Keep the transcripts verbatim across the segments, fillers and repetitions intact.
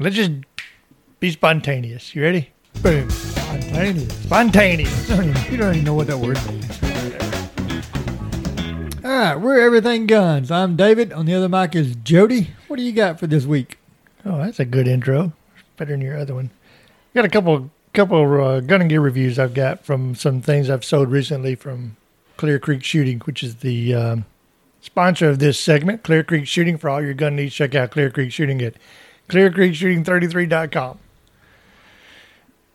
Let's just be spontaneous. You ready? Boom. Spontaneous. Spontaneous. You don't even, you don't even know what that word means. All right, we're Everything Guns. I'm David. On the other mic is Jody. What do you got for this week? Oh, that's a good intro. Better than your other one. Got a couple couple uh, gun and gear reviews I've got from some things I've sold recently from Clear Creek Shooting, which is the um, sponsor of this segment, Clear Creek Shooting. For all your gun needs, check out Clear Creek Shooting at clear creek shooting thirty-three dot com.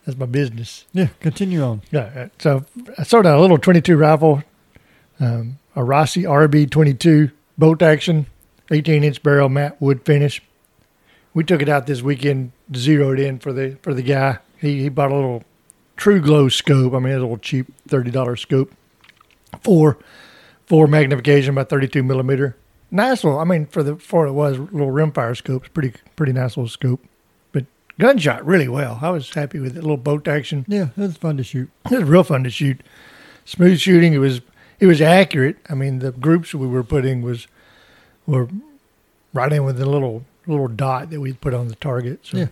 That's my business. Yeah, continue on. Yeah, so I sold a little twenty-two rifle, um, a Rossi R B twenty-two bolt action, eighteen-inch barrel matte wood finish. We took it out this weekend, zeroed in for the for the guy. He he bought a little TRUGLO scope. I mean, a little cheap thirty dollars scope, four four magnification by thirty-two millimeter. Nice little. I mean, for the for it was little rimfire scopes. Pretty pretty nice little scope. Gunshot really well. I was happy with it. A little bolt action. Yeah, it was fun to shoot. It was real fun to shoot. Smooth shooting. It was it was accurate. I mean, the groups we were putting was were right in with the little little dot that we put on the target. So yeah,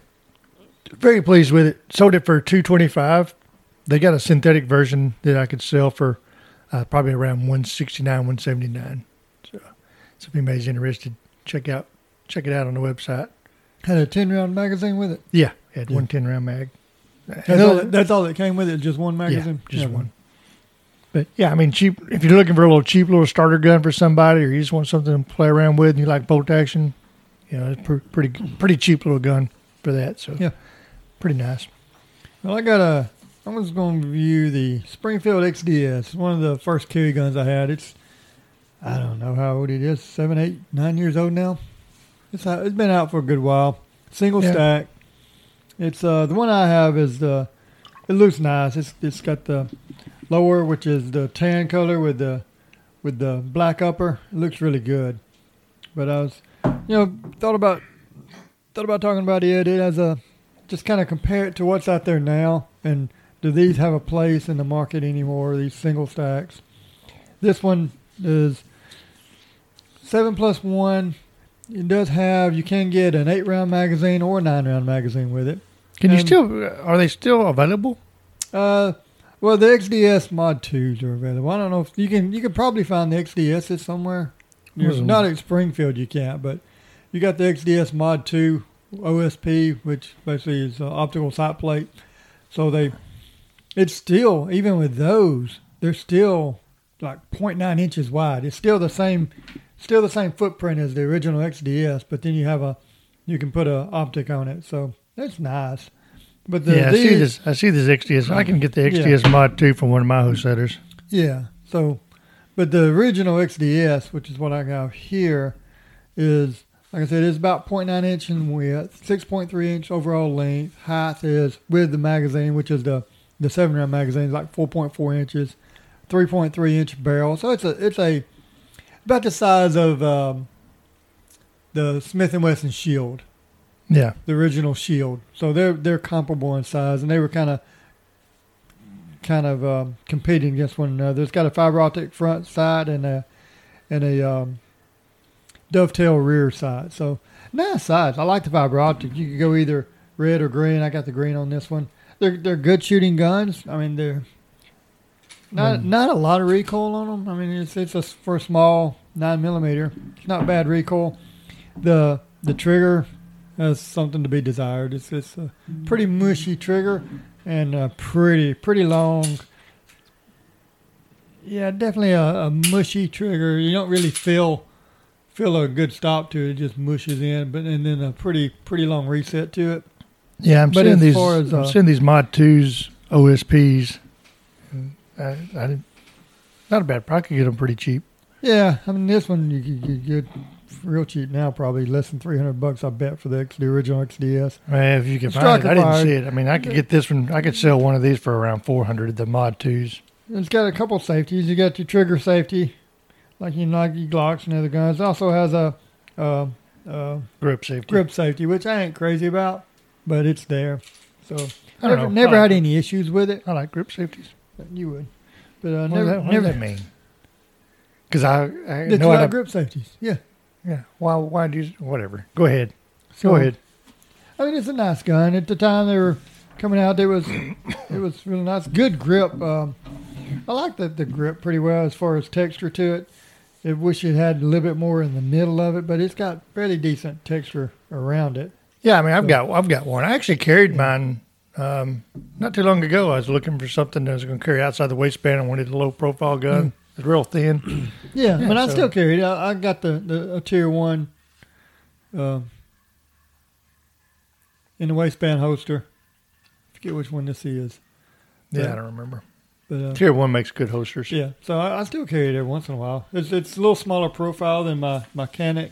very pleased with it. Sold it for two twenty-five. They got a synthetic version that I could sell for uh, probably around one sixty-nine, one seventy-nine. So, so if anybody's interested, check out check it out on the website. Had a ten-round magazine with it? Yeah, had yeah. one ten-round mag. That's, that's, all that, that's all that came with it, just one magazine? Yeah, just yeah. one. But, yeah, I mean, cheap. If you're looking for a little cheap little starter gun for somebody, or you just want something to play around with and you like bolt action, you know, it's pr- pretty pretty cheap little gun for that. So, yeah, pretty nice. Well, I got a – I'm just going to review the Springfield X D S, one of the first carry guns I had. It's – I don't know how old it is, seven, eight, nine years old now. It's out, it's been out for a good while. Single yeah. stack. It's uh, the one I have is the. It looks nice. It's it's got the lower, which is the tan color with the with the black upper. It looks really good. But I was, you know, thought about thought about talking about it. It has a just kind of compare it to what's out there now, and do these have a place in the market anymore? These single stacks. This one is seven plus one. It does have, you can get an eight-round magazine or a nine-round magazine with it. Can and, you still, are they still available? Uh, well, the X D S Mod twos are available. I don't know if, you can You can probably find the X D S's somewhere. Mm. Not at Springfield, you can't, but you got the X D S Mod two O S P, which basically is an optical sight plate. So they, it's still, even with those, they're still like zero point nine inches wide. It's still the same Still the same footprint as the original X D S, but then you have a, you can put a optic on it, so that's nice. But the, yeah, these, I see this. I see this X D S. I can get the X D S yeah. Mod two from one of my wholesalers. Yeah. So, but the original X D S, which is what I got here, is like I said, it's about zero point nine inch in width, six point three inch overall length. Height is with the magazine, which is the the seven round magazine, is like four point four inches, three point three inch barrel. So it's a it's a about the size of um, the Smith and Wesson Shield. Yeah. The original Shield. So they're they're comparable in size, and they were kind of kind of um, competing against one another. It's got a fiber optic front sight and a and a um, dovetail rear sight. So nice size. I like the fiber optic. You could go either red or green. I got the green on this one. They're they're good shooting guns. I mean they're Not not a lot of recoil on them. I mean, it's it's a, for a small nine millimeter. It's not bad recoil. The the trigger has something to be desired. It's it's a pretty mushy trigger and a pretty pretty long. Yeah, definitely a, a mushy trigger. You don't really feel feel a good stop to it. It just mushes in, but and then a pretty pretty long reset to it. Yeah, I'm but seeing these. As, I'm uh, seeing these Mod twos O S Ps. I, I didn't, not a bad price. I could get them pretty cheap. Yeah, I mean this one you could get real cheap now, probably less than three hundred bucks. I bet for the, the original X D S. Man, if you can find it, I didn't see it. I mean, I could get this one. I could sell one of these for around four hundred. The Mod twos. It's got a couple safeties. You got your trigger safety, like you know, like your Glocks and other guns. It also has a uh, uh, grip safety. Grip safety, which I ain't crazy about, but it's there. So I don't never, know. never I had like any issues with it. I like grip safeties. You would, but uh, never. That, what never does that mean? Because I, I know what I, grip safeties. Yeah, yeah. Why? Why do you? Whatever. Go ahead. So, Go ahead. I mean, it's a nice gun. At the time they were coming out, it was it was really nice. Good grip. Um, I like the, the grip pretty well as far as texture to it. I wish it had a little bit more in the middle of it, but it's got fairly decent texture around it. Yeah, I mean, I've so, got I've got one. I actually carried mine um, not too long ago. I was looking for something that I was going to carry outside the waistband. I wanted a low-profile gun. Mm. It's real thin. Yeah, yeah but so. I still carry it. I, I got the, the a Tier one uh, in the waistband holster. I forget which one this is. But, yeah, I don't remember. But, uh, Tier one makes good holsters. Yeah, so I, I still carry it every once in a while. It's it's a little smaller profile than my, my Canik.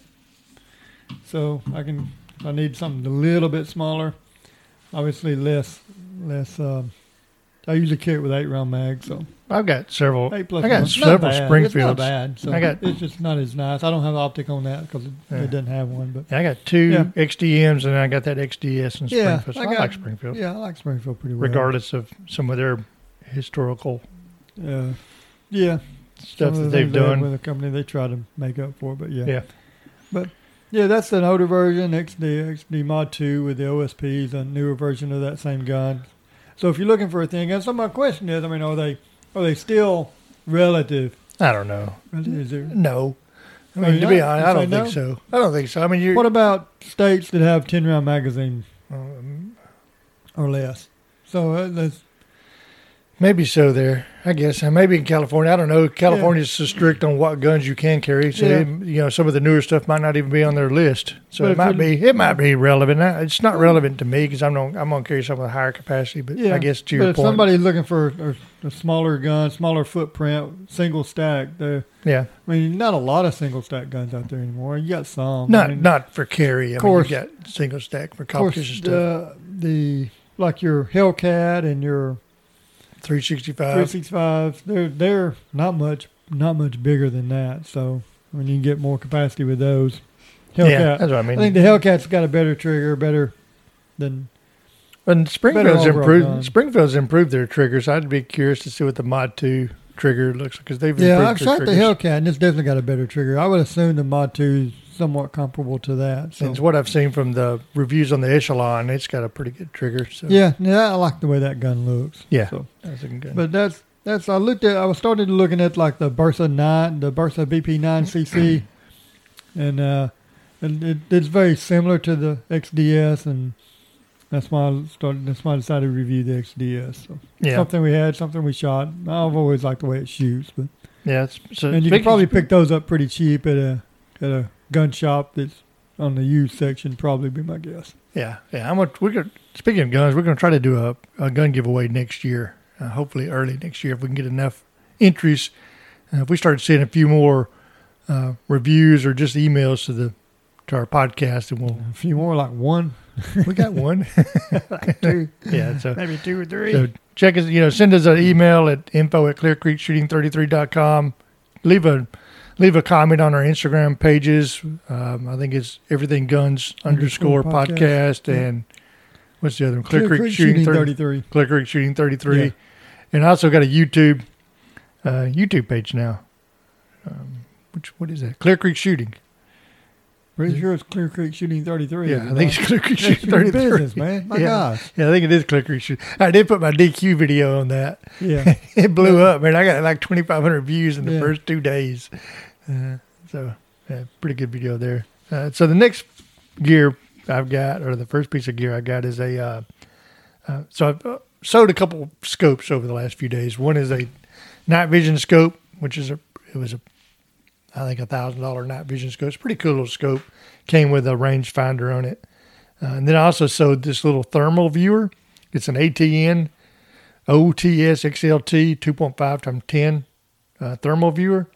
So I can if I need something a little bit smaller. Obviously less less. Um, I usually carry it with eight round mag. So I've got several. Eight plus I got one. several Springfields. It's not bad. So I got, it's just not as nice. I don't have optic on that because it, yeah. it doesn't have one. But yeah, I got two yeah. X D Ms and I got that X D S in yeah, Springfield. So I, got, I like Springfield. Yeah, I like Springfield pretty well, regardless of some of their historical uh, yeah stuff that they've done with the company they try to make up for, but yeah yeah but yeah that's an older version, X D X D mod two with the O S Ps, a newer version of that same gun. So if you're looking for a thing, and so my question is, I mean, are they are they still relative? I don't know. Is there, no I mean, to not, be honest, I don't think no? so I don't think so I mean, you what about states that have ten round magazine um, or less? So uh, that's maybe so there, I guess. And maybe in California, I don't know. California's yeah. so strict on what guns you can carry, so yeah. they, you know, some of the newer stuff might not even be on their list. So but it might be, it might be relevant. It's not relevant to me because I'm not, I'm gonna carry something with higher capacity. But yeah. I guess to your but if point, somebody's looking for a, a smaller gun, smaller footprint, single stack. Yeah, I mean, not a lot of single stack guns out there anymore. You got some, not I mean, not for carry. I of course, mean, you got single stack for competition course, stuff. Uh, the like your Hellcat and your three sixty-five They're they're not much not much bigger than that. So I mean, you can get more capacity with those. Hellcat, yeah, that's what I mean. I think the Hellcat's got a better trigger, better than. And Springfield's improved. Gun. Springfield's improved their triggers. I'd be curious to see what the Mod two trigger looks like because they've yeah. I've shot the Hellcat, and it's definitely got a better trigger. I would assume the Mod two is somewhat comparable to that. So. And it's what I've seen from the reviews on the Echelon, it's got a pretty good trigger. So. Yeah, yeah, I like the way that gun looks. Yeah, so. That's a good gun. But that's that's I looked at. I was started looking at like the Bersa nine, the Bersa B P nine C C, and uh, and it, it's very similar to the X D S, and that's why I started. That's why I decided to review the X D S. So yeah. something we had, something we shot. I've always liked the way it shoots, but yeah, it's, so and you can probably pick those up pretty cheap at a at a gun shop that's on the used section, probably be my guess. Yeah, yeah. I'm gonna, we're gonna, speaking of guns, we're going to try to do a, a gun giveaway next year, uh, hopefully early next year if we can get enough entries. Uh, if we start seeing a few more uh, reviews or just emails to the to our podcast, and we'll a few more like one. We got one, like two, yeah, so maybe two or three. So check us, you know, send us an email at info at clear creek shooting thirty-three dot com. Leave a Leave a comment on our Instagram pages. Um, I think it's Everything Guns underscore Podcast, yeah. and what's the other one? Clear, Clear Creek, Creek Shooting thirty-three. Clear Creek Shooting thirty-three, yeah. And I also got a YouTube uh, YouTube page now. Um, which what is that? Clear Creek Shooting. Pretty sure it's Clear Creek Shooting thirty-three. Yeah, I think it's Clear Creek Shooting thirty-three. Business, man. My yeah. gosh. Yeah, I think it is Clear Creek Shooting. I did put my D Q video on that. Yeah, it blew yeah. up, man. I got like twenty-five hundred views in the yeah. first two days. Uh, so, yeah, pretty good video there. Uh, so the next gear I've got, or the first piece of gear I got, is a. Uh, uh, so I've sold a couple scopes over the last few days. One is a night vision scope, which is a. It was a, I think a thousand dollar night vision scope. It's a pretty cool little scope. Came with a range finder on it, uh, and then I also sold this little thermal viewer. It's an A T N O T S X L T two point five times ten uh, thermal viewer.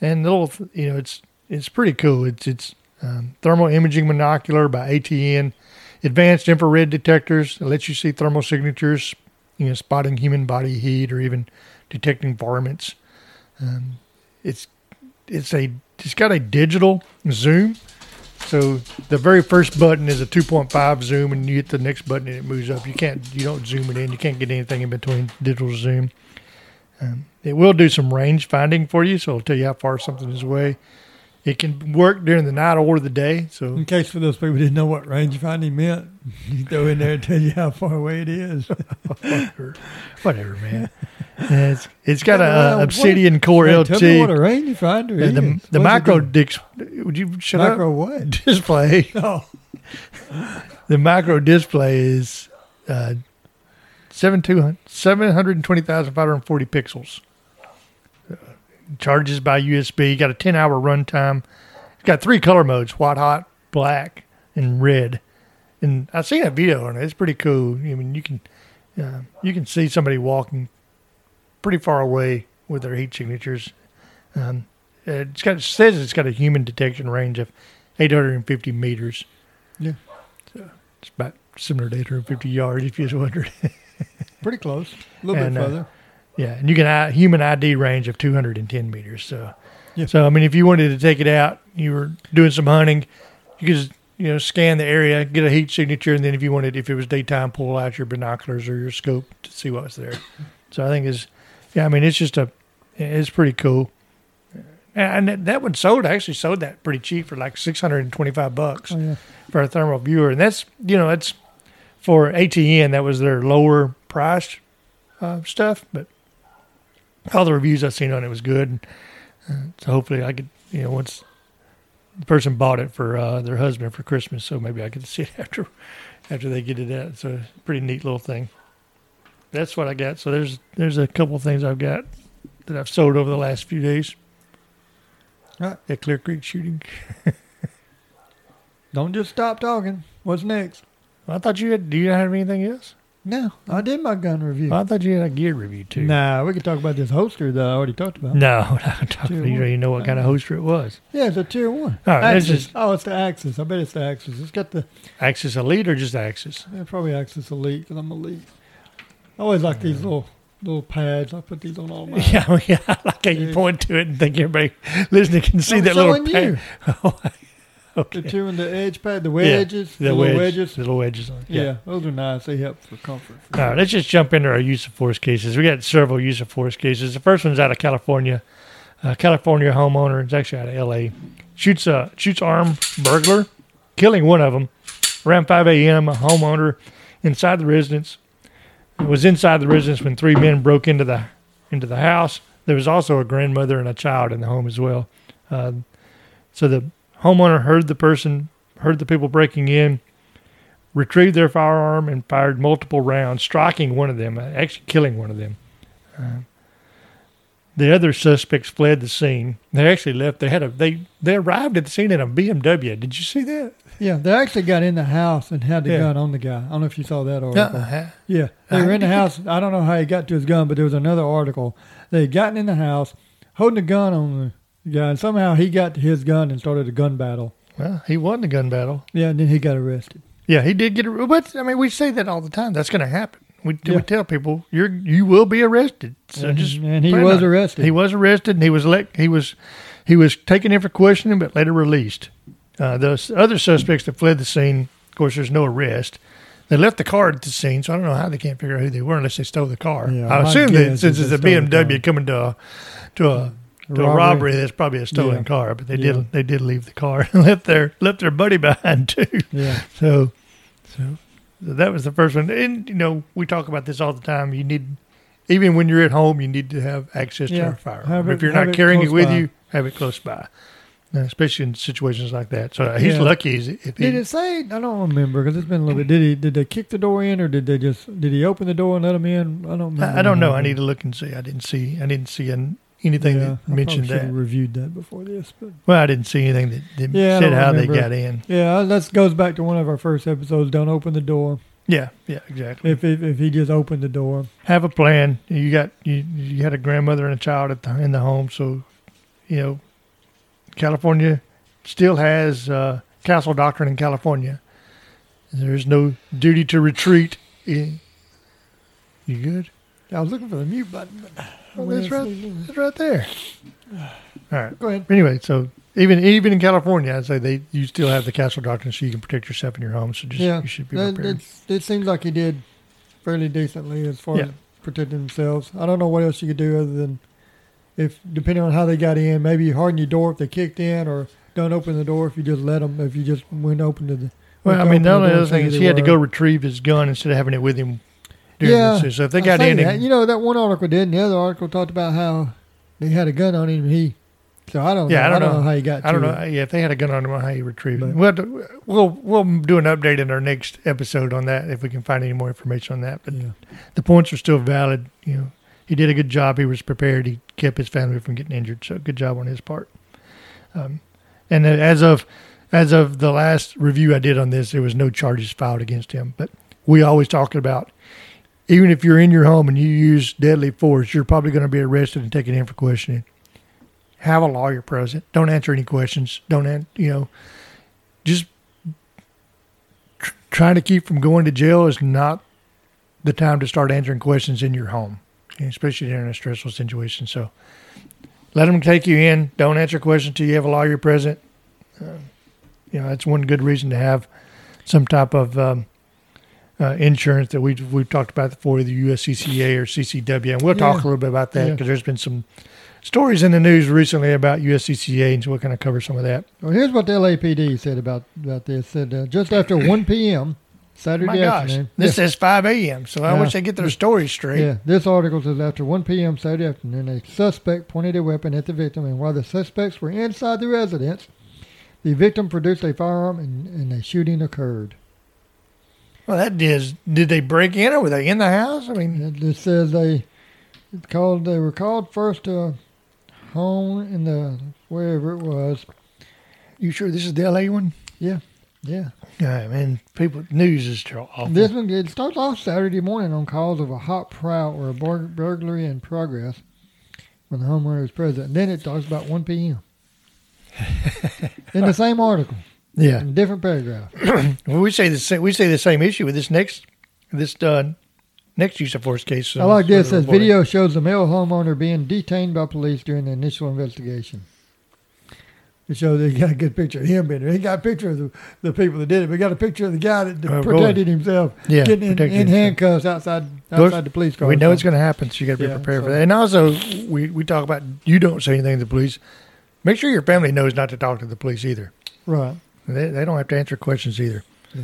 And the little, you know, it's it's pretty cool. It's it's um, thermal imaging monocular by A T N, advanced infrared detectors that lets you see thermal signatures, you know, spotting human body heat or even detecting varmints. Um, it's it's a it's got a digital zoom. So the very first button is a two point five zoom, and you hit the next button and it moves up. You can't you don't zoom it in. You can't get anything in between digital zoom. Um, it will do some range finding for you, so it'll tell you how far something is away. It can work during the night or the day. So, in case for those people who didn't know what rangefinding meant, you throw in there and tell you how far away it is. Whatever. Whatever, man. It's, it's got an obsidian core L T. Tell me what a rangefinder is. The, the micro disc. Would you shut up? Micro what? Display. Oh. The micro display is uh, seven hundred twenty thousand five hundred forty pixels. Charges by U S B. Got a ten hour runtime. It's got three color modes: white hot, black, and red. And I've seen a video on it. It's pretty cool. I mean, you can uh, you can see somebody walking pretty far away with their heat signatures. Um, it's got, it says it's got a human detection range of eight hundred fifty meters. Yeah, so it's about similar to eight hundred fifty yards, if you just wondered. Pretty close. A little and, bit further. Uh, Yeah, and you can uh, human I D range of two hundred ten meters. So, yeah. so I mean, if you wanted to take it out, you were doing some hunting, you could just, you know, scan the area, get a heat signature, and then if you wanted, if it was daytime, pull out your binoculars or your scope to see what's there. So I think it's, yeah, I mean, it's just a, it's pretty cool. And that one sold, I actually sold that pretty cheap for like six hundred twenty-five bucks oh, yeah. for a thermal viewer. And that's, you know, that's for A T N, that was their lower priced uh, stuff, but all the reviews I've seen on it was good. Uh, so hopefully I could, you know, once the person bought it for uh, their husband for Christmas, so maybe I could see it after after they get it out. So it's a pretty neat little thing. That's what I got. So there's there's a couple of things I've got that I've sold over the last few days. Right. At Clear Creek Shooting. Don't just stop talking. What's next? Well, I thought you had, do you have anything else? No, I did my gun review. Well, I thought you had a gear review, too. Nah, we could talk about this holster that I already talked about. No, no talking, you don't even know what kind of holster it was. Yeah, it's a Tier one. All right, it's just, oh, it's the Axis. I bet it's the Axis. It's got the... Axis Elite or just Axis? Yeah, probably Axis Elite, because I'm Elite. I always like these little little pads. I put these on all my... Yeah, I, mean, I like how you point to it and think everybody listening can see I'm that little pad. Oh, okay. The two and the edge pad, the wedges, yeah, the, the wedge, little wedges. The little wedges on it. Yeah. yeah, those are nice. They help for comfort. For All right, let's just jump into our use of force cases. We got several use of force cases. The first one's out of California. Uh, California homeowner. It's actually out of L A. Shoots uh, shoots armed burglar, killing one of them. Around five a.m., a homeowner inside the residence. It was inside the residence when three men broke into the into the house. There was also a grandmother and a child in the home as well. Uh, so the homeowner heard the person, heard the people breaking in, retrieved their firearm, and fired multiple rounds, striking one of them, actually killing one of them. Uh, the other suspects fled the scene. They actually left. They had a they they arrived at the scene in a B M W. Did you see that? Yeah, they actually got in the house and had the yeah. gun on the guy. I don't know if you saw that article. Uh-huh. Yeah, they were in the house. I don't know how he got to his gun, but there was another article. They had gotten in the house, holding a gun on the Yeah, and somehow he got to his gun and started a gun battle. Well, he won the gun battle. Yeah, and then he got arrested. Yeah, he did get arrested. But, I mean, we say that all the time. That's going to happen. We, yeah. we tell people, you're you will be arrested. So and, just and he was on. arrested. He was arrested, and he was elect- he was he was taken in for questioning, but later released. Uh, the other suspects that fled the scene, of course, there's no arrest. They left the car at the scene, so I don't know how they can't figure out who they were unless they stole the car. Yeah, I assume that since it's a B M W coming to a, to a To robbery. a robbery, that's probably a stolen yeah. car, but they yeah. did they did leave the car and left their left their buddy behind too. Yeah. So, so, so that was the first one. And you know, we talk about this all the time. You need, even when you're at home, you need to have access yeah. to a firearm. If you're not carrying it with by. you, have it close by, especially in situations like that. So he's yeah. lucky. If he, did it say? I don't remember because it's been a little bit. Did he? Did they kick the door in, or did they just? Did he open the door and let him in? I don't. I, I don't know. Happened. I need to look and see. I didn't see. I didn't see an. Anything yeah, that mentioned I that? I reviewed that before this. But. Well, I didn't see anything that, that yeah, said how remember. they got in. Yeah, that goes back to one of our first episodes. Don't open the door. Yeah, yeah, exactly. If if, if he just opened the door, have a plan. You got you, you had a grandmother and a child at the, in the home, so you know California still has uh, Castle Doctrine in California. There is no duty to retreat. You good? I was looking for the mute button, but oh, that's right, that's right there. All right. Go ahead. Anyway, so even even in California, I'd say they you still have the Castle Doctrine, so you can protect yourself in your home. So just yeah, you should be prepared. It, it seems like he did fairly decently as far yeah. as protecting themselves. I don't know what else you could do other than if depending on how they got in, maybe you harden your door if they kicked in, or don't open the door if you just let them, if you just went open to the. Well, I mean, the only other thing is he had to go retrieve his gun instead of having it with him. Yeah. This. So if they got in. That, you know, that one article did, and the other article talked about how they had a gun on him. And he, so I don't, yeah, know. I, don't I don't know how he got to I don't know. It. Yeah, if they had a gun on him, how he retrieved it. We'll, to, we'll, we'll do an update in our next episode on that if we can find any more information on that. But yeah. The points are still valid. You know, he did a good job. He was prepared. He kept his family from getting injured. So good job on his part. Um, and as of as of the last review I did on this, there was no charges filed against him. But we always talk about, even if you're in your home and you use deadly force, you're probably going to be arrested and taken in for questioning. Have a lawyer present. Don't answer any questions. Don't, an- you know, just tr- trying to keep from going to jail is not the time to start answering questions in your home, especially in a stressful situation. So let them take you in. Don't answer questions until you have a lawyer present. Uh, you know, that's one good reason to have some type of um, Uh, insurance that we've, we've talked about before, the U S C C A or C C W, and we'll yeah. talk a little bit about that because yeah. there's been some stories in the news recently about U S C C A, and so we'll kind of cover some of that. Well, here's what the L A P D said about, about this. It said, uh, just after one p.m. Saturday My gosh, afternoon. This yes. says five a.m., so I uh, wish they get their stories straight. Yeah, this article says, after one p.m. Saturday afternoon, a suspect pointed a weapon at the victim, and while the suspects were inside the residence, the victim produced a firearm, and, and a shooting occurred. Well, that is, did they break in or were they in the house? I mean, it says they called, they were called first to a home in the, wherever it was. You sure this is the L A one? Yeah. Yeah. I mean, people, news is awful. This one, it starts off Saturday morning on calls of a hot prowl or a bur- burglary in progress when the homeowner is present. And then it talks about one p.m. in the same article. Yeah, in a different paragraph. well, we say the same. We say the same issue with this next, this uh, next use of force case. So I like this. It says video shows a male homeowner being detained by police during the initial investigation. It shows they got a good picture of him being there. He got a picture of the, the people that did it. We got a picture of the guy that oh, protected himself, yeah, getting in, in handcuffs outside outside course, the police car. We know it's going to happen, so you got to be yeah, prepared so. for that. And also, we we talk about you don't say anything to the police. Make sure your family knows not to talk to the police either. Right. They, they don't have to answer questions either. Yeah.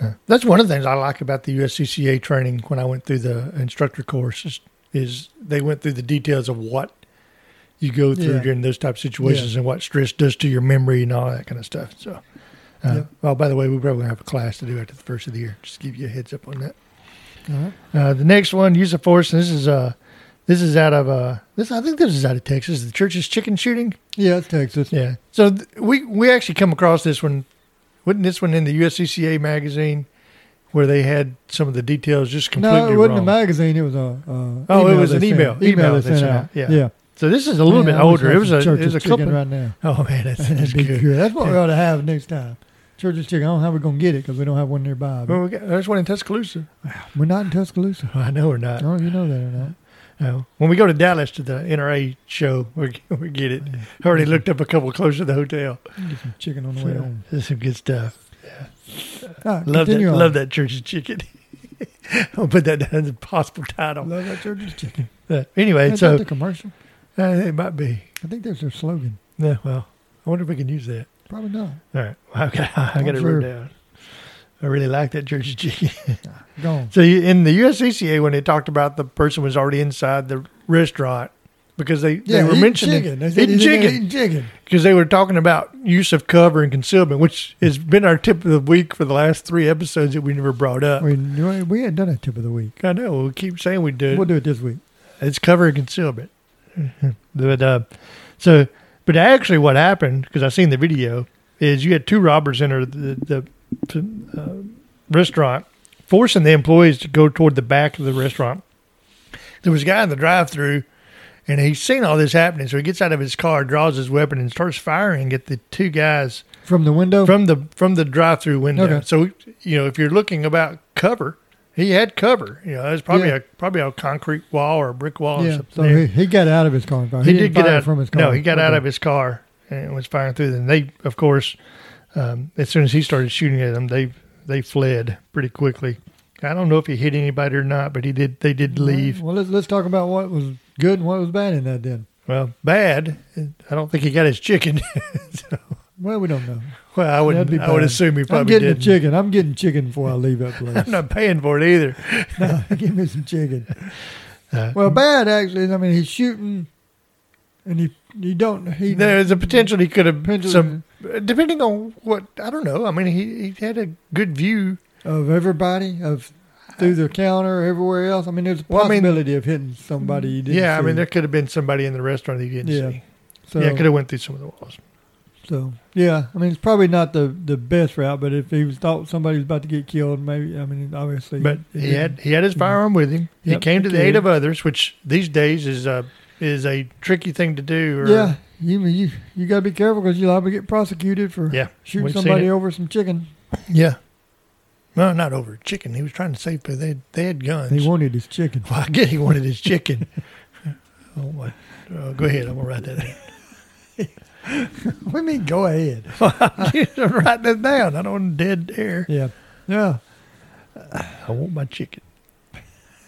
Uh, that's one of the things I like about the U S C C A training when I went through the instructor course is, is they went through the details of what you go through yeah. during those type of situations yeah. and what stress does to your memory and all that kind of stuff. So, uh, yeah. oh, by the way, we probably have a class to do after the first of the year. Just to give you a heads up on that. Uh-huh. Uh, the next one, use of force. And this is uh, this is out of uh, this. I think this is out of Texas. The Church's chicken shooting. Yeah, it's Texas. Yeah. So th- we we actually come across this one, wasn't this one in the U S C C A magazine where they had some of the details just completely wrong? No, it wasn't wrong. A magazine. It was a uh, oh, it was an email. Email, email they sent out. Yeah. yeah. So this is a little man, bit older. It was a it was a couple right now. Oh man, that's, that's, that's good. good. That's what yeah. we ought to have next time. Church's chicken. I don't know how we're gonna get it because we don't have one nearby. Well, we got, there's one in Tuscaloosa. We're not in Tuscaloosa. I know we're not. Oh, you know that or not. No. When we go to Dallas to the N R A show, we we get it. I already looked up a couple close to the hotel. Get some chicken on the so, way home. That's some good stuff. Yeah. Right, love that. On. Love that Church's chicken. I'll put that down as a possible title. Love that Church's chicken. But anyway, that's so not the commercial. Uh, it might be. I think that's their slogan. Yeah. Well, I wonder if we can use that. Probably not. All right. Well, I've got. I got it sure. written down. I really like that Church's chicken. Go so you, in the U S C C A, when they talked about the person was already inside the restaurant because they, yeah, they were mentioning eating chicken because they were talking about use of cover and concealment, which has been our tip of the week for the last three episodes that we never brought up. We, we hadn't done a tip of the week. I know. We keep saying we do. We'll do it this week. It's cover and concealment. but, uh, so, but actually what happened, because I seen the video, is you had two robbers enter the, the Uh, restaurant, forcing the employees to go toward the back of the restaurant. There was a guy in the drive-thru, and he's seen all this happening, so he gets out of his car, draws his weapon, and starts firing at the two guys from the window from the from the drive-thru window. Okay. So you know, if you're looking about cover, he had cover. You know, it was probably yeah. a probably a concrete wall or a brick wall. Yeah. Or something. So he, he got out of his car. He, he did get out from his car. No, he got okay. out of his car and was firing through them. They, of course. Um, as soon as he started shooting at them, they they fled pretty quickly. I don't know if he hit anybody or not, but he did. They did leave. Well, let's let's talk about what was good and what was bad in that. Then Well, bad. I don't think he got his chicken. So. Well, we don't know. Well, I would I would assume he probably did. I'm getting chicken. I'm getting chicken before I leave that place. I'm not paying for it either. No, give me some chicken. Uh, well, bad actually. I mean, he's shooting, and he you don't. He, There's a potential he could have some, depending on what I don't know. I mean, he he had a good view of everybody of. Through the counter, everywhere else. I mean, there's a possibility well, I mean, of hitting somebody you didn't yeah, see. I mean, there could have been somebody in the restaurant that you didn't yeah. see. So, yeah, it could have went through some of the walls. So, yeah, I mean, it's probably not the, the best route, but if he was thought somebody was about to get killed, maybe, I mean, obviously. But he had he had his firearm yeah. with him. He yep, came to the aid of others, which these days is a, is a tricky thing to do. Or, yeah, you you, you got to be careful because you'll probably get prosecuted for yeah, shooting somebody over some chicken. Yeah. No, not over chicken. He was trying to save, but they, they had guns. He wanted his chicken. Well, I get he wanted his chicken. Oh, my. Oh, go ahead. I'm going to write that down. What do you mean, go ahead? I'm writing that down. I don't want dead air. Yeah. Yeah. I want my chicken.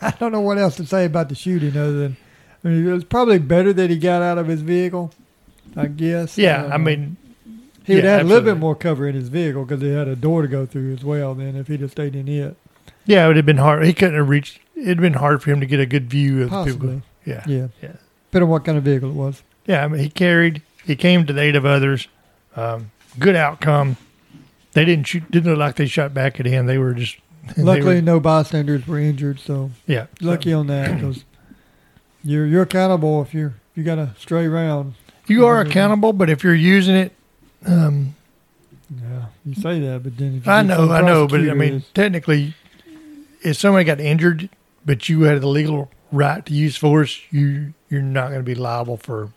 I don't know what else to say about the shooting other than, I mean, it was probably better that he got out of his vehicle, I guess. Yeah, um, I mean. He would yeah, have absolutely. a little bit more cover in his vehicle because he had a door to go through as well then if he'd have stayed in it. Yeah, it would have been hard. He couldn't have reached. It would have been hard for him to get a good view of Possibly. the people. Yeah. Yeah. yeah. Depending on what kind of vehicle it was. Yeah, I mean, he carried. He came to the aid of others. Um, good outcome. They didn't shoot. Didn't look like they shot back at him. They were just. Luckily, were, no bystanders were injured, so. Yeah. Lucky so. on that because you're, you're accountable if you're you got a stray round. You are accountable, but if you're using it, Um, yeah, you say that, but then if you I know, I know, but I mean, technically, if somebody got injured, but you had the legal right to use force, you you're not going to be liable for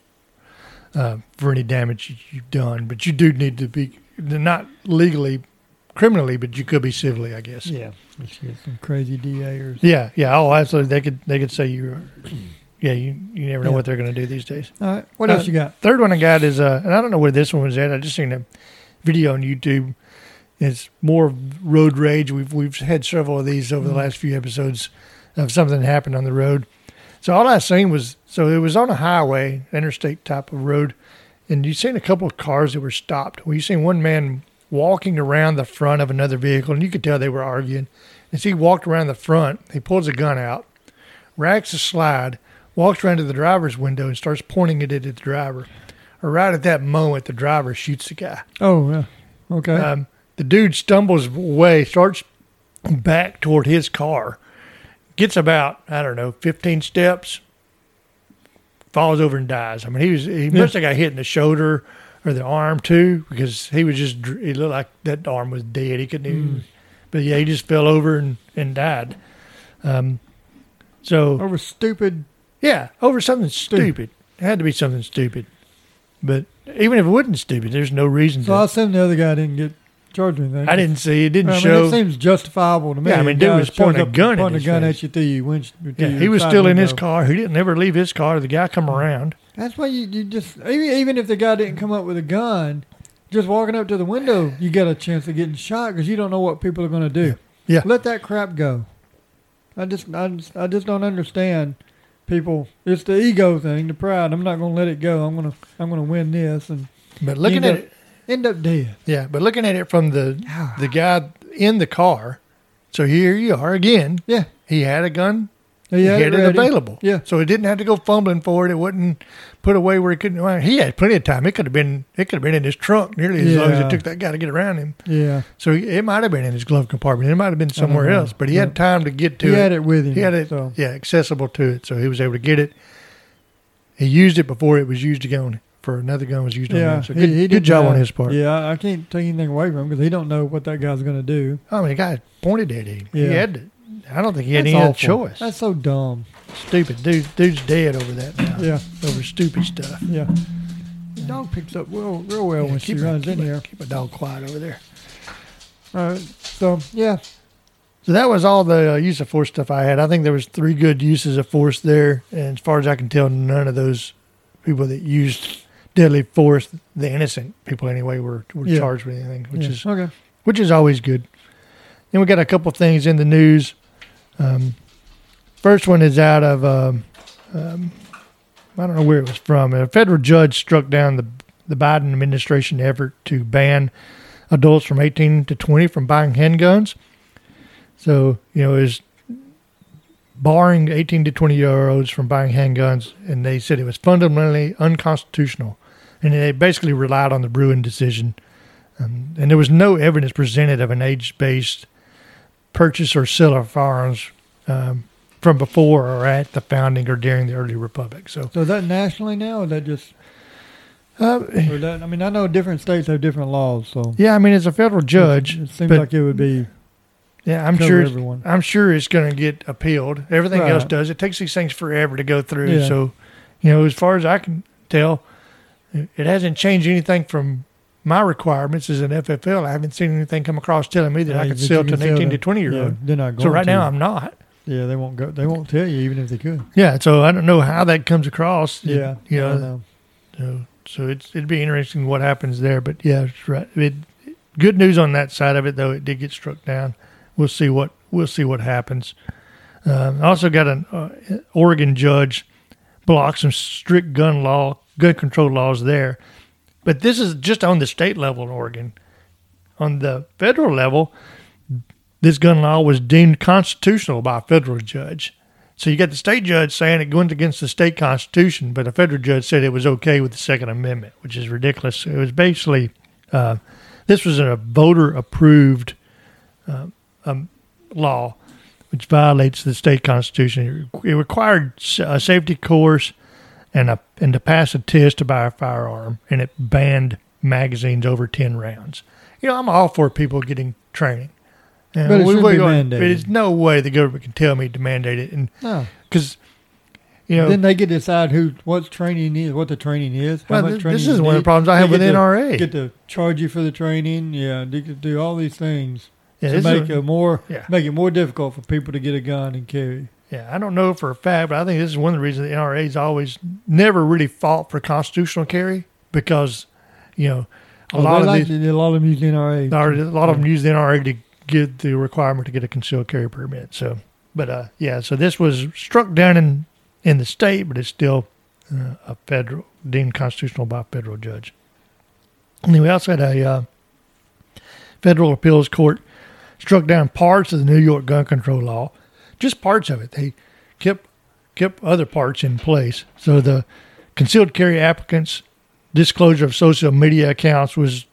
uh, for any damage you've done. But you do need to be not legally, criminally, but you could be civilly, I guess. Yeah, some crazy D A or something. Yeah, yeah. Oh, absolutely. They could they could say you. Yeah, you, you never know yeah. what they're going to do these days. All right. What uh, else you got? Third one I got is, uh, and I don't know where this one was at. I just seen a video on YouTube. It's more road rage. We've we've had several of these over mm-hmm. the last few episodes of something that happened on the road. So all I seen was, so it was on a highway, interstate type of road, and you seen a couple of cars that were stopped. Well, you seen one man walking around the front of another vehicle, and you could tell they were arguing. As he walked around the front, he pulls a gun out, racks a slide, walks around to the driver's window and starts pointing it at the driver. Right at that moment, the driver shoots the guy. Oh, yeah. Okay. Um, the dude stumbles away, starts back toward his car, gets about, I don't know, fifteen steps, falls over and dies. I mean, he was he yeah. must have got hit in the shoulder or the arm, too, because he was just, he looked like that arm was dead. He couldn't mm. even, but yeah, he just fell over and, and died. Um, so. Over stupid. Yeah, over something stupid. It had to be something stupid. But even if it wasn't stupid, there's no reason so to. So I assume the other guy didn't get charged with anything. I didn't see. It didn't I mean, show. It seems justifiable to me. Yeah, I mean, the dude was pointing a gun at Pointing a gun face. at you through you. When, through yeah, he was still in his car. He didn't ever leave his car. The guy come around. That's why you, you just, even, even if the guy didn't come up with a gun, just walking up to the window, you got a chance of getting shot because you don't know what people are going to do. Yeah. yeah. Let that crap go. I just, I just, I just don't understand. People, it's the ego thing, the pride. I'm not going to let it go. I'm going to, I'm going to win this. And but looking at up, it, end up dead. Yeah, but looking at it from the the guy in the car. So here you are again. Yeah, he had a gun. He had, he had it, it available. Yeah, so he didn't have to go fumbling for it. It wasn't put away where he couldn't. Well, he had plenty of time. It could have been. It could have been in his trunk nearly as yeah. long as it took that guy to get around him. Yeah. So he, it might have been in his glove compartment. It might have been somewhere else. But he yep. had time to get to he it. He had it with him. He had it. So. Yeah, accessible to it. So he was able to get it. He used it before it was used again. For another gun was used yeah, on him. So he, good, he good job that. on his part. Yeah, I can't take anything away from him because he don't know what that guy's going to do. I mean, the guy pointed at him. Yeah. He had to. I don't think he had That's any other choice. That's so dumb. Stupid. Dude, dude's dead over that now. Yeah. Over stupid stuff. Yeah. The dog picks up real, real well yeah, when she a, runs in a, here. Keep a dog quiet over there. All right. So, yeah. So that was all the uh, use of force stuff I had. I think there was three good uses of force there. And as far as I can tell, none of those people that used deadly force, the innocent people anyway, were, were yeah. charged with anything, which yeah. is okay. which is always good. Then we got a couple things in the news. Um, first one is out of um, um, I don't know where it was from. A federal judge struck down the, the Biden administration effort to ban adults from eighteen to twenty from buying handguns. So, you know, is barring eighteen to twenty-year-olds from buying handguns, and they said it was fundamentally unconstitutional. And they basically relied on the Bruin decision. Um, and there was no evidence presented of an age-based purchase or sale of firearms um, from before or at the founding or during the early republic. So, so is that nationally now, or is that just... Uh, or that, I mean, I know different states have different laws, so... Yeah, I mean, as a federal judge... It, it seems but, like it would be... Yeah, I'm sure. Everyone. I'm sure it's going to get appealed. Everything right. else does. It takes these things forever to go through. Yeah. So, you know, as far as I can tell, it hasn't changed anything from my requirements as an F F L. I haven't seen anything come across telling me that yeah, I could sell to an eighteen to twenty year old. They're not going. So right to. now, I'm not. Yeah, they won't go. They won't tell you, even if they could. Yeah. So I don't know how that comes across. Yeah. You know, I don't know. So so it's it'd be interesting what happens there. But yeah, it's right. It, good news on that side of it, though. It did get struck down. We'll see what we'll see what happens. Um, I also got an uh, Oregon judge block some strict gun law, gun control laws there, but this is just on the state level in Oregon. On the federal level, this gun law was deemed constitutional by a federal judge. So you got the state judge saying it went against the state constitution, but a federal judge said it was okay with the Second Amendment, which is ridiculous. It was basically uh, this was a voter approved. Uh, Um, law, which violates the state constitution. It required a safety course and a and to pass a test to buy a firearm, and it banned magazines over ten rounds. You know, I'm all for people getting training, and but it we, should we, be mandated. But there's no way the government can tell me to mandate it, and because no. you know, then they get to decide who what training is, what the training is. How well, much this, training this is one need. of the problems I have they with N R A. To, get to charge you for the training. Yeah, they could do all these things. Yeah, to make a, it more yeah. make it more difficult for people to get a gun and carry. Yeah, I don't know for a fact, but I think this is one of the reasons the N R A's always never really fought for constitutional carry because, you know, a well, lot of like these, a lot of them use the N R A. A lot yeah. of them use the N R A to get the requirement to get a concealed carry permit. So, but uh, yeah, so this was struck down in, in the state, but it's still uh, a federal deemed constitutional by a federal judge. Anyway, we also had a uh, federal appeals court. Struck down parts of the New York gun control law, just parts of it. They kept kept other parts in place. So the concealed carry applicants' disclosure of social media accounts was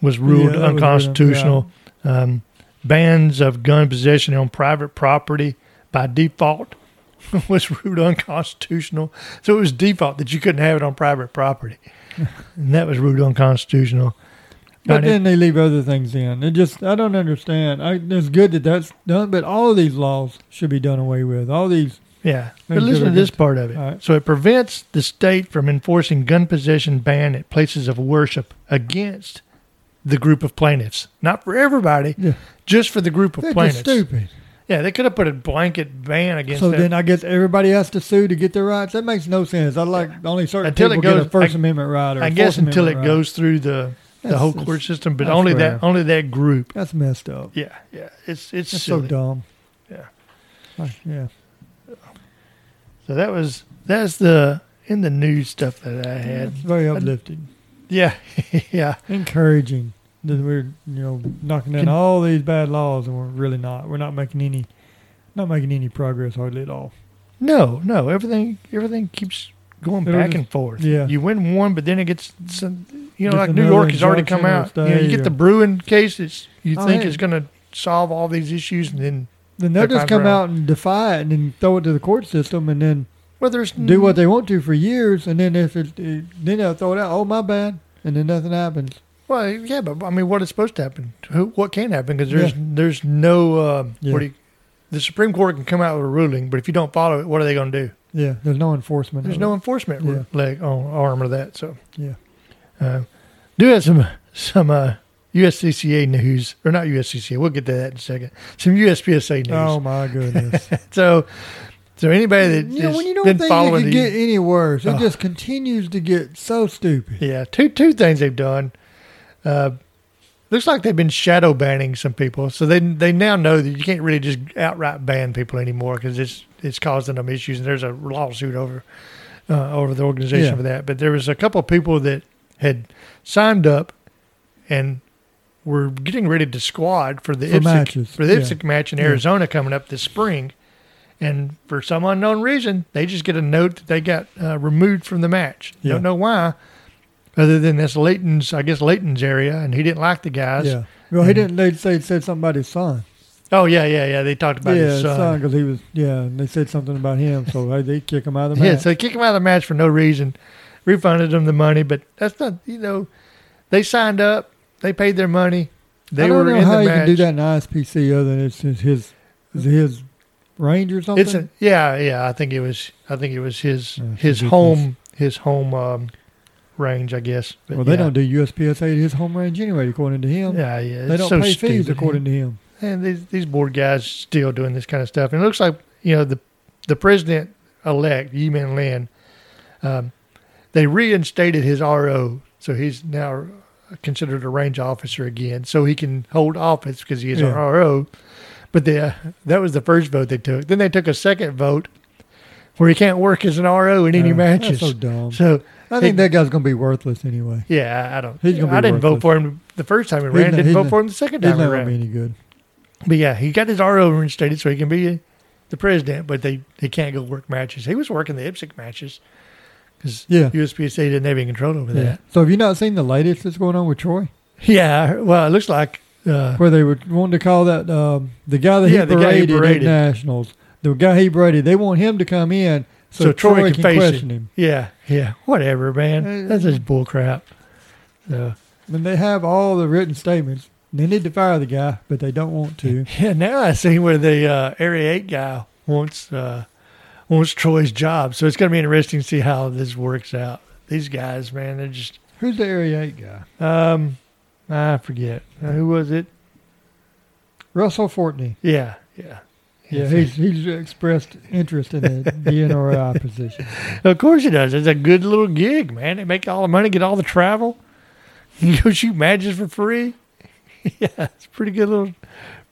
was ruled yeah, unconstitutional. Was, yeah. um, bans of gun possession on private property by default was ruled unconstitutional. So it was default that you couldn't have it on private property, and that was ruled unconstitutional. But then they leave other things in. It just, I don't understand. I, it's good that that's done, but all of these laws should be done away with. All these. Yeah. But listen to this part of it. Right. So it prevents the state from enforcing gun possession ban at places of worship against the group of plaintiffs. Not for everybody, yeah. just for the group of They're plaintiffs. That's stupid. Yeah, they could have put a blanket ban against so that. So then I guess everybody has to sue to get their rights? That makes no sense. I like only certain until people goes, get a First I, Amendment right or I guess until Amendment it goes right. through the... the whole court system, but only that only that group. That's messed up. Yeah, yeah. It's it's that's so dumb. Yeah, like, yeah. So that was that's the in the news stuff that I had. It's very uplifting. Yeah, yeah. Encouraging that we're you know knocking down Can, all these bad laws, and we're really not. We're not making any, not making any progress hardly at all. No, no. Everything everything keeps going It'll back just, and forth. Yeah. You win one, but then it gets some. You know, it's like New York has already come out. You, know, you get the Bruin case that you oh, think hey. is going to solve all these issues, and then then they'll just come around. out and defy it, and then throw it to the court system, and then well, there's do n- what they want to for years, and then if it, it then they'll throw it out. Oh, my bad, and then nothing happens. Well, yeah, but I mean, what is supposed to happen? Who, what can happen? Because there's yeah. there's no uh, yeah. what do you, the Supreme Court can come out with a ruling, but if you don't follow it, what are they going to do? Yeah, there's no enforcement. There's no it. enforcement yeah. leg on arm of that. So yeah. Uh, do have some some uh, U S C C A news, or not U S C C A, we'll get to that in a second. Some U S P S A news. Oh, my goodness. so so anybody that you know, when you don't been think following it could get any worse, it oh. just continues to get so stupid. Yeah, two two things they've done. Uh, looks like they've been shadow banning some people. So they they now know that you can't really just outright ban people anymore because it's, it's causing them issues, and there's a lawsuit over uh, or the organization yeah. for that. But there was a couple of people that had signed up and were getting ready to squad for the for IPSC, for the IPSC yeah. match in Arizona yeah. coming up this spring. And for some unknown reason, they just get a note that they got uh, removed from the match. Yeah. Don't know why, other than that's Layton's, I guess Layton's area, and he didn't like the guys. Yeah. Well, and he didn't. They said said something about his son. Oh yeah, yeah, yeah. They talked about yeah, his son. son cause he was, yeah, and they said something about him, so hey, they kick him out of the match. Yeah, so they kick him out of the match for no reason, refunded him the money, but that's not, you know, they signed up, they paid their money, they I don't were know in how the you match. Can do that in I S P C other than it's his his range or something. It's a, yeah, yeah. I think it was. I think it was his that's his ridiculous. home his home um, range, I guess. But well, they yeah. don't do U S P S A at his home range anyway, according to him. Yeah, yeah. They don't so pay stupid. fees according to him. And these, these board guys still doing this kind of stuff. And it looks like, you know, the the president elect Yimin Lin, um, they reinstated his R O, so he's now considered a range officer again, so he can hold office because he is yeah. an R O. But they, uh, that was the first vote they took. Then they took a second vote where he can't work as an R O in any oh, matches. That's so dumb. So I think it, that guy's going to be worthless aness. Yeah, I don't. He's gonna be I didn't worthless. vote for him the first time he ran. Didn't vote not, for him the second time he ran. He's not going to be any good. But yeah, he got his R O reinstated so he can be the president, but they, they can't go work matches. He was working the I P S C matches because yeah. U S P S A didn't have any control over yeah. that. So have you not seen the latest that's going on with Troy? Yeah, well, it looks like. Uh, Where they were wanting to call that um, the guy that yeah, he paraded at Nationals. The guy he paraded, they want him to come in so, so Troy, Troy can, can question it. him. Yeah, yeah. Whatever, man. Uh, That's just bull crap. So. When they have all the written statements, they need to fire the guy, but they don't want to. Yeah, now I see where the uh, Area eight guy wants uh, wants Troy's job. So it's going to be interesting to see how this works out. These guys, man, they're just... Who's the Area eight guy? Um... I forget. Uh, who was it? Russell Fortney. Yeah, yeah. Yeah, he's he's expressed interest in the D N R I position. Of course he does. It's a good little gig, man. They make all the money, get all the travel. You go shoot matches for free. Yeah, it's a pretty good little,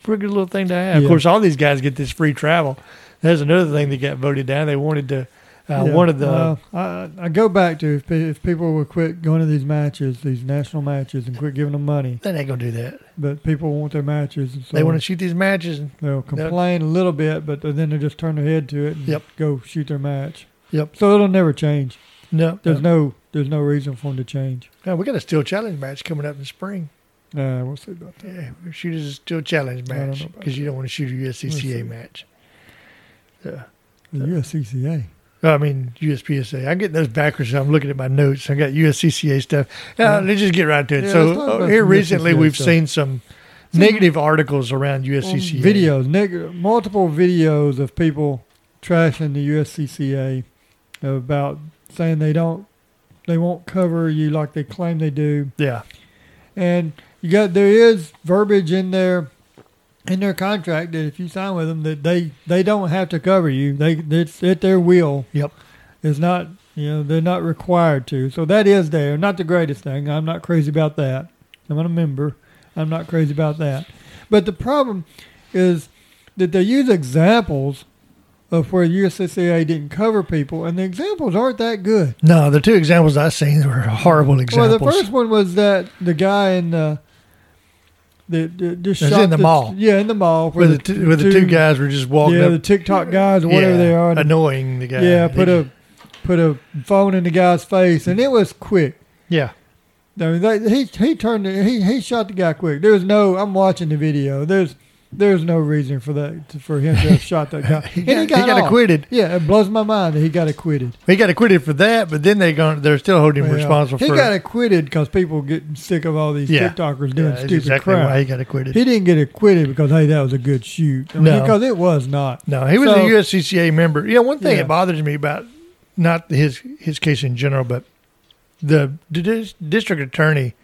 pretty good little thing to have. Yeah. Of course, all these guys get this free travel. That's another thing that got voted down. They wanted to... Uh, yeah, one of the uh, I, I go back to if, if people would quit going to these matches, these national matches, and quit giving them money. They ain't gonna do that. But people want their matches, and so they want to shoot these matches. And they'll complain they'll, a little bit, but then they just turn their head to it and yep. go shoot their match. Yep. So it'll never change. No, there's no, no there's no reason for them to change. Now we got a steel challenge match coming up in spring. Nah, uh, we'll see about that. Yeah, we're shooting a steel challenge match because you don't want to shoot a U S C C A match. So, the U S C C A. I mean, U S P S A. I'm getting those backwards. I'm looking at my notes. I got U S C C A stuff. Now, yeah. Let's just get right to it. Yeah, so here recently U S C C A we've stuff. seen some negative articles around U S C C A. Videos, neg- multiple videos of people trashing the U S C C A about saying they don't, they won't cover you like they claim they do. Yeah. And you got there is verbiage in there. In their contract, that if you sign with them, that they, they don't have to cover you. They it's at their will. Yep, it's not you know they're not required to. So that is there. Not the greatest thing. I'm not crazy about that. I'm not a member. I'm not crazy about that. But the problem is that they use examples of where U S C C A didn't cover people, and the examples aren't that good. No, the two examples I've seen were horrible examples. Well, the first one was that the guy in the The, the, the shop in the, the mall. Yeah, in the mall. Where, where, the, two, where the two guys were just walking yeah, up. Yeah, the TikTok guys or whatever yeah, they are. And, annoying the guy. Yeah, put a, put a phone in the guy's face. And it was quick. Yeah. I mean, they, he he turned, he he shot the guy quick. There was no, I'm watching the video. There's there's no reason for that for him to have shot that guy. he, got, he, got he got acquitted. Yeah, it blows my mind that he got acquitted. He got acquitted for that, but then they gone, they're still holding him well, responsible for it. He got acquitted because people getting sick of all these yeah. TikTokers doing yeah, stupid exactly crap. Why he got acquitted. He didn't get acquitted because, hey, that was a good shoot. I mean, no. Because it was not. No, he was so, a U S C C A member. Yeah, one thing yeah. that bothers me about, not his, his case in general, but the dis- district attorney,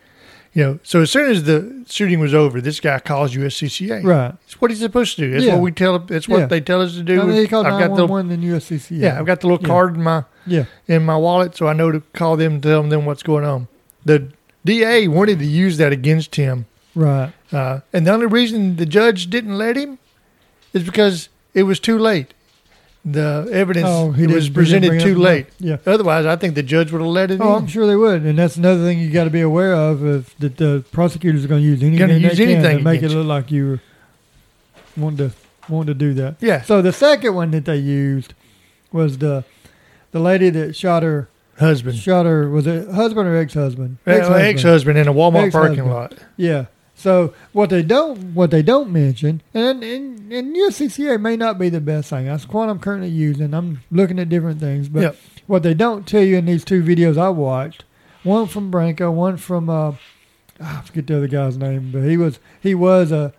you know, so as soon as the shooting was over, this guy calls U S C C A. Right, it's what he's supposed to do. That's yeah. what we tell. That's what yeah. they tell us to do. I mean, he called nine one one then U S C C A. Yeah, I've got the little yeah. card in my yeah. in my wallet, so I know to call them, tell them what's going on. The D A wanted to use that against him. Right, uh, and the only reason the judge didn't let him is because it was too late. the evidence oh, he was presented too late. Yeah. Otherwise, I think the judge would have let it oh, in. Oh, I'm sure they would. And that's another thing you got to be aware of, if that the prosecutors are going to use anything they use can anything to make it look you. like you were wanted to, wanted to do that. Yeah. So the second one that they used was the the lady that shot her husband. Shot her, was it husband or ex-husband? Ex-husband, ex-husband in a Walmart ex-husband. parking lot. Yeah. So what they don't what they don't mention, and, and and U S C C A may not be the best thing. That's what I'm currently using. I'm looking at different things, but yep. what they don't tell you in these two videos I watched, one from Branco, one from uh, I forget the other guy's name, but he was he was a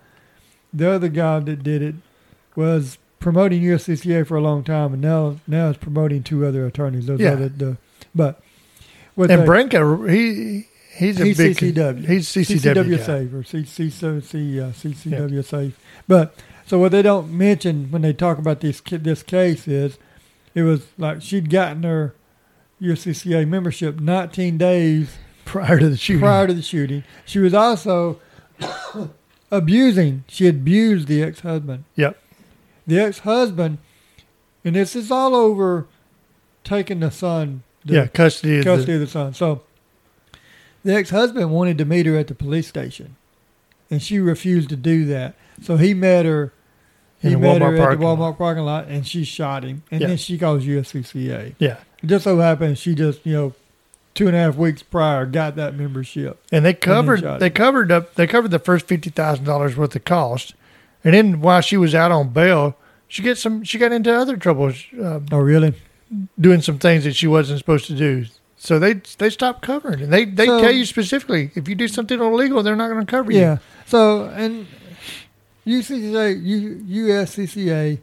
the other guy that did it was promoting U S C C A for a long time, and now now is promoting two other attorneys. Those yeah. other, the, but and they, Branco he. He's a he's big C C W. He's C C W, C C W guy. Safe or C C W yeah. Safe. But so what they don't mention when they talk about this this case is it was like she'd gotten her U S C C A membership nineteen days prior to the shooting. Prior to the shooting, she was also abusing. She abused the ex-husband. Yep. The ex-husband, and this is all over taking the son. The yeah, custody, custody of, the, of the son. So. The ex-husband wanted to meet her at the police station, and she refused to do that. So he met her. He met her at the Walmart parking lot, and she shot him. And yeah. then she calls U S C C A. Yeah. It just so happened she just, you know, two and a half weeks prior got that membership. And they covered. And they him. covered up. They covered the first fifty thousand dollars worth of cost, and then while she was out on bail, she gets some. She got into other troubles. Uh, oh, really? Doing some things that she wasn't supposed to do. So they they stop covering, and they, they so, tell you specifically if you do something illegal, they're not going to cover you. Yeah. So and U S C C A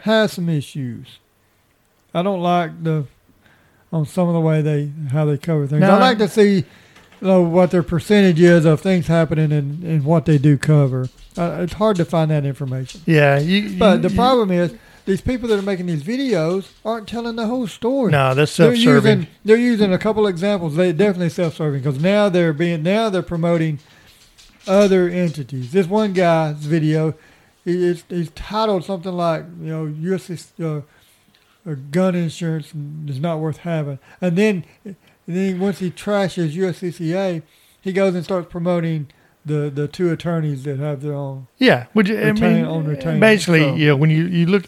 has some issues. I don't like the on some of the way they how they cover things. Now, I like to see, you know, what their percentage is of things happening and, and what they do cover. Uh, it's hard to find that information. Yeah. You, but you, the problem you, is. These people that are making these videos aren't telling the whole story. No, that's self-serving. They're using, they're using a couple examples. They definitely self-serving because now they're being now they're promoting other entities. This one guy's video is is titled something like, you know, U S C, uh, gun insurance is not worth having. And then and then once he trashes U S C C A, he goes and starts promoting The, the two attorneys that have their own yeah, which I mean, own retainer, basically so. yeah. You know, when you, you look,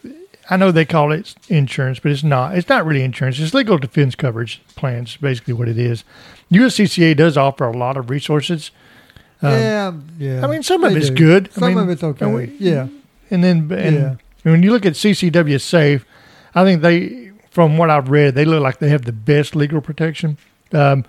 I know they call it insurance, but it's not. It's not really insurance. It's legal defense coverage plans, basically what it is. U S C C A does offer a lot of resources. Um, yeah, yeah. I mean, some of it's do. good. Some I mean, of it's okay. And we, yeah, and then and yeah. when you look at C C W Safe, I think they, from what I've read, they look like they have the best legal protection. Um,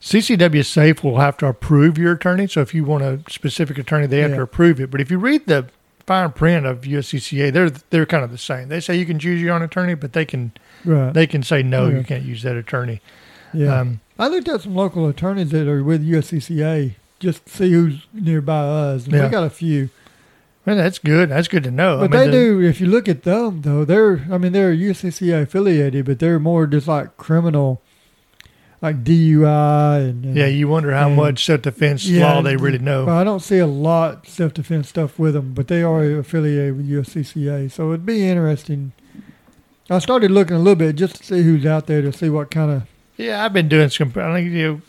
C C W Safe will have to approve your attorney. So if you want a specific attorney, they have yeah. to approve it. But if you read the fine print of U S C C A, they're they're kind of the same. They say you can choose your own attorney, but they can right. they can say no, yeah. you can't use that attorney. Yeah, um, I looked at some local attorneys that are with U S C C A just to see who's nearby us. And yeah. we got a few. Well, that's good. That's good to know. But I mean, they do. If you look at them, though, they're I mean they're U S C C A affiliated, but they're more just like criminal. Like D U I. And, and, yeah, you wonder how and, much self-defense yeah, law they really know. Well, I don't see a lot of self-defense stuff with them, but they are affiliated with U S C C A, so it'd be interesting. I started looking a little bit just to see who's out there to see what kind of... Yeah, I've been doing some... I think, you know,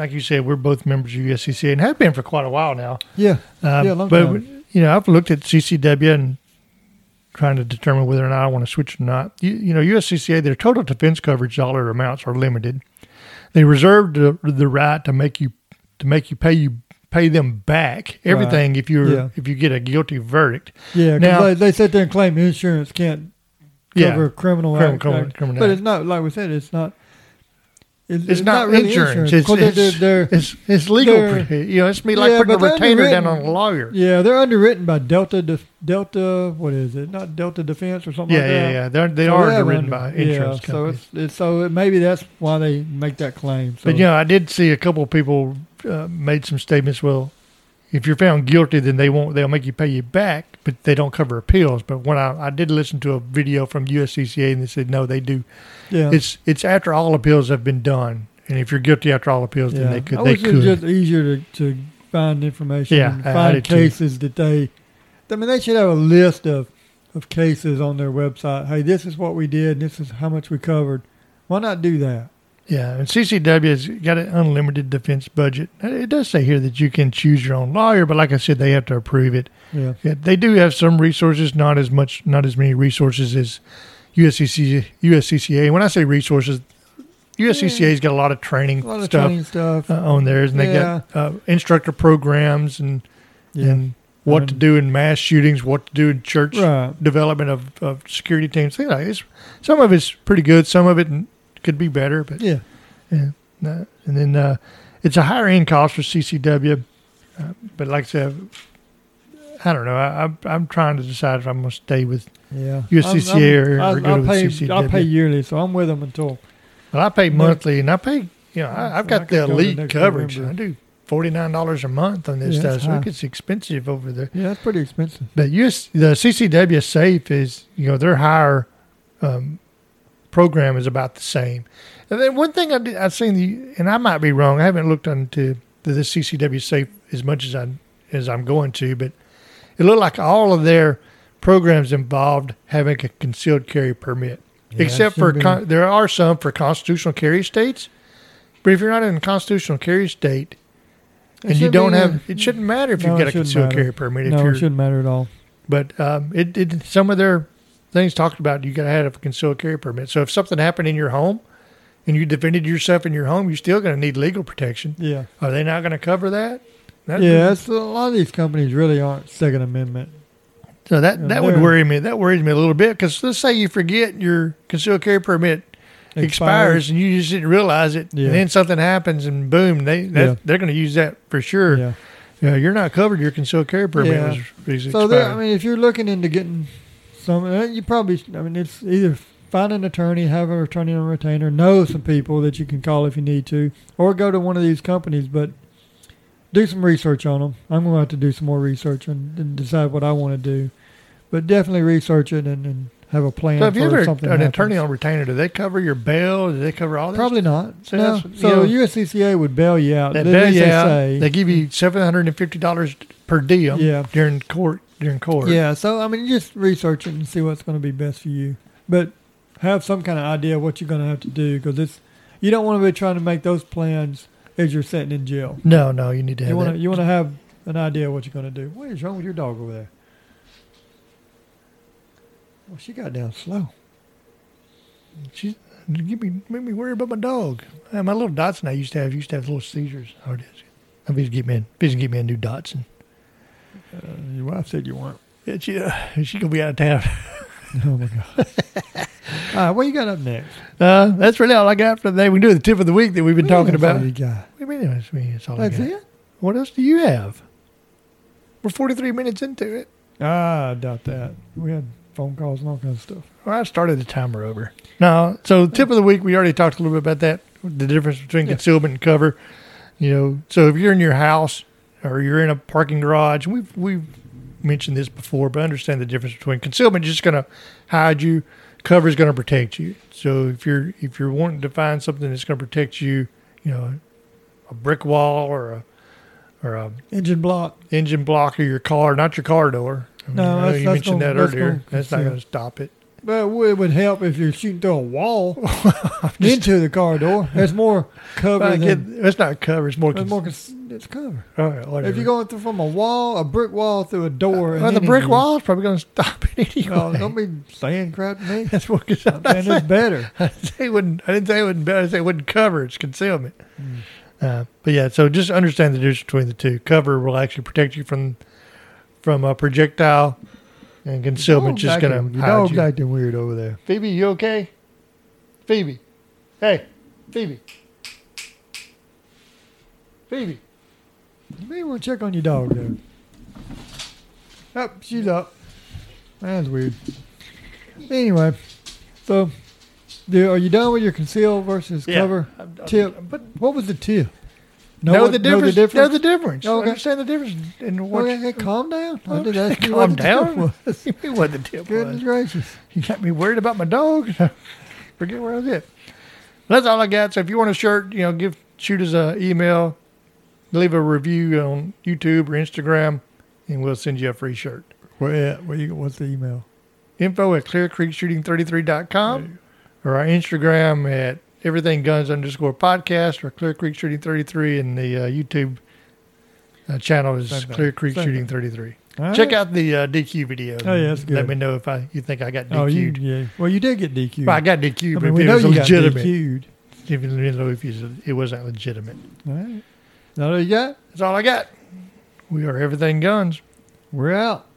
like you said, we're both members of U S C C A and have been for quite a while now. Yeah, um, yeah, long but, time. You know, I've looked at C C W and trying to determine whether or not I want to switch or not. You, you know, U S C C A, their total defense coverage dollar amounts are limited. They reserved the, the right to make you to make you pay you pay them back everything right. if you yeah. if you get a guilty verdict. Yeah, now they, they sit there and claim insurance can't cover yeah, criminal criminal, criminal. But it's not like we said. It's not. It's, it's, it's not, not really insurance. insurance. It's, it's, they're, they're, it's it's legal. You know, it's me like yeah, putting a retainer down on a lawyer. Yeah, they're underwritten by Delta De, Delta. What is it? Not Delta Defense or something. Yeah, like yeah, that. yeah. They're, they so are they underwritten under, by insurance yeah, companies. So it's, it's so maybe that's why they make that claim. So. But you know, I did see a couple of people uh, made some statements. Well, if you're found guilty, then they won't. They'll make you pay you back, but they don't cover appeals. But when I, I did listen to a video from U S C C A, and they said no, they do. Yeah, it's it's after all appeals have been done, and if you're guilty after all appeals, yeah. then they could. I they wish could. It's just easier to, to find information. Yeah, and find cases too. that they. I mean, they should have a list of of cases on their website. Hey, this is what we did, and this is how much we covered. Why not do that? Yeah, and C C W has got an unlimited defense budget. It does say here that you can choose your own lawyer, but like I said, they have to approve it. Yeah, yeah they do have some resources, not as much, not as many resources as U S C C A. When I say resources, U S C C A's got a lot of training lot of stuff, training stuff. Uh, on theirs, and they yeah. got uh, instructor programs and yeah. and what I mean, to do in mass shootings, what to do in church right. development of, of security teams. Things like this. Some of it's pretty good, some of it could be better, but yeah, yeah. And then uh, it's a higher end cost for C C W, uh, but like I said, I don't know. I, I'm I'm trying to decide if I'm going to stay with yeah. U S C C A I'm, I'm, or, or go with pay, C C W. I pay yearly, so I'm with them until. Well, I pay monthly, and I pay, you know, I, I've got the elite coverage. I do forty-nine dollars a month on this stuff, so it gets expensive over there. Yeah, that's pretty expensive. But U S, the C C W Safe is, you know, their higher um, program is about the same. And then one thing I did, I've seen, the, and I might be wrong, I haven't looked into this C C W Safe as much as, I, as I'm going to, but it looked like all of their programs involved having a concealed carry permit. Yeah, except for, con- there are some for constitutional carry states, but if you're not in a constitutional carry state and you don't have, it shouldn't matter if no, you've got a concealed matter. carry permit. No, if you're, it shouldn't matter at all. But um, it, it some of their things talked about you got to have a concealed carry permit. So if something happened in your home and you defended yourself in your home, you're still going to need legal protection. Yeah. Are they not going to cover that? That'd yeah, be- it's, a lot of these companies really aren't Second Amendment. So that, yeah, that would worry me. That worries me a little bit because let's say you forget your concealed carry permit expires, expires and you just didn't realize it. Yeah. And then something happens and boom, they, that, yeah. they're going to use that for sure. Yeah. Yeah, you're not covered. Your concealed carry permit yeah. is, is so expired. So, I mean, if you're looking into getting some, you probably, I mean, it's either find an attorney, have an attorney on retainer, know some people that you can call if you need to, or go to one of these companies, but do some research on them. I'm going to have to do some more research and, and decide what I want to do. But definitely research it and, and have a plan so if for you're something an happens. Attorney on retainer, do they cover your bail? Do they cover all that? Probably not. So, no. so you know, U S C C A would bail you out. They bail you out. They give you seven hundred fifty dollars per diem yeah. during court. During court. Yeah, so, I mean, just research it and see what's going to be best for you. But have some kind of idea of what you're going to have to do because you don't want to be trying to make those plans as you're sitting in jail. No, no, you need to have you wanna, that. You want to have an idea of what you're going to do. What is wrong with your dog over there? Well, she got down slow. She give me made me worry about my dog. My little Datsun I used to have used to have little seizures. Oh, it is. I'm busy getting me, in, busy getting me a new Datsun. Uh, your wife said you weren't. Yeah, she uh, she gonna be out of town. Oh my god. All right, what you got up next? Uh, that's really all I got for today. We can do the tip of the week that we've been talking about. What do you got? What do you mean that's me? That's all I got. That's it. What else do you have? We're forty-three minutes into it. Ah, I doubt that. We had phone calls and all kinds of stuff. Well, I started the timer over. No, so tip of the week, we already talked a little bit about that, the difference between yeah. concealment and cover. You know, so if you're in your house or you're in a parking garage, we've, we've mentioned this before, but understand the difference between concealment is just going to hide you, cover is going to protect you. So if you're if you're wanting to find something that's going to protect you, you know, a brick wall or a or a engine block, engine block of your car, not your car door. No, I mean, that's, you that's mentioned gonna, that earlier. That's, that's not going to stop it. But it would help if you're shooting through a wall just, into the car door. That's more cover. Than, that's not cover. It's more. It's, more, it's cover. All right, whatever. If you're going through from a wall, a brick wall through a door, uh, well, the brick wall is probably going to stop it anyway. Oh, don't be saying crap to me. That's what. I'm saying it's better. I didn't say it wouldn't. I didn't say it wouldn't. I said it wouldn't cover. It's concealment. Mm. Uh, but yeah, so just understand the difference between the two. Cover will actually protect you from. From a projectile and concealment just going to hide you. Your dog's acting weird over there. Phoebe, you okay? Phoebe. Hey, Phoebe. Phoebe. You may want to check on your dog there. Oh, she's up. That's weird. Anyway, so do, are you done with your conceal versus yeah, cover I'm, I'm, tip? I'm, but what was the tip? Know, know, what, the know the difference. Know the difference. Okay. Understand the difference. And what okay, you, calm down. I did ask you calm down. What the tip was. Goodness gracious. You got me worried about my dog. Forget where I was at. That's all I got. So if you want a shirt, you know, give shoot us an email, leave a review on YouTube or Instagram, and we'll send you a free shirt. Where at? Where you? What's the email? info at clear creek shooting thirty-three dot com or our Instagram at everything guns underscore podcast or Clear Creek Shooting thirty-three, and the uh, YouTube uh, channel is Same Clear thing. Creek Same Shooting thing. thirty-three. All Check right. out the uh, D Q video. Oh, yeah, that's good. Let me know if I, you think I got D Q'd. Oh, you, yeah. Well, you did get D Q'd. Well, I got D Q'd, I mean, but it was legitimate. If you know if you, it wasn't legitimate. All right. That's all you got? That's all I got. We are Everything Guns. We're out.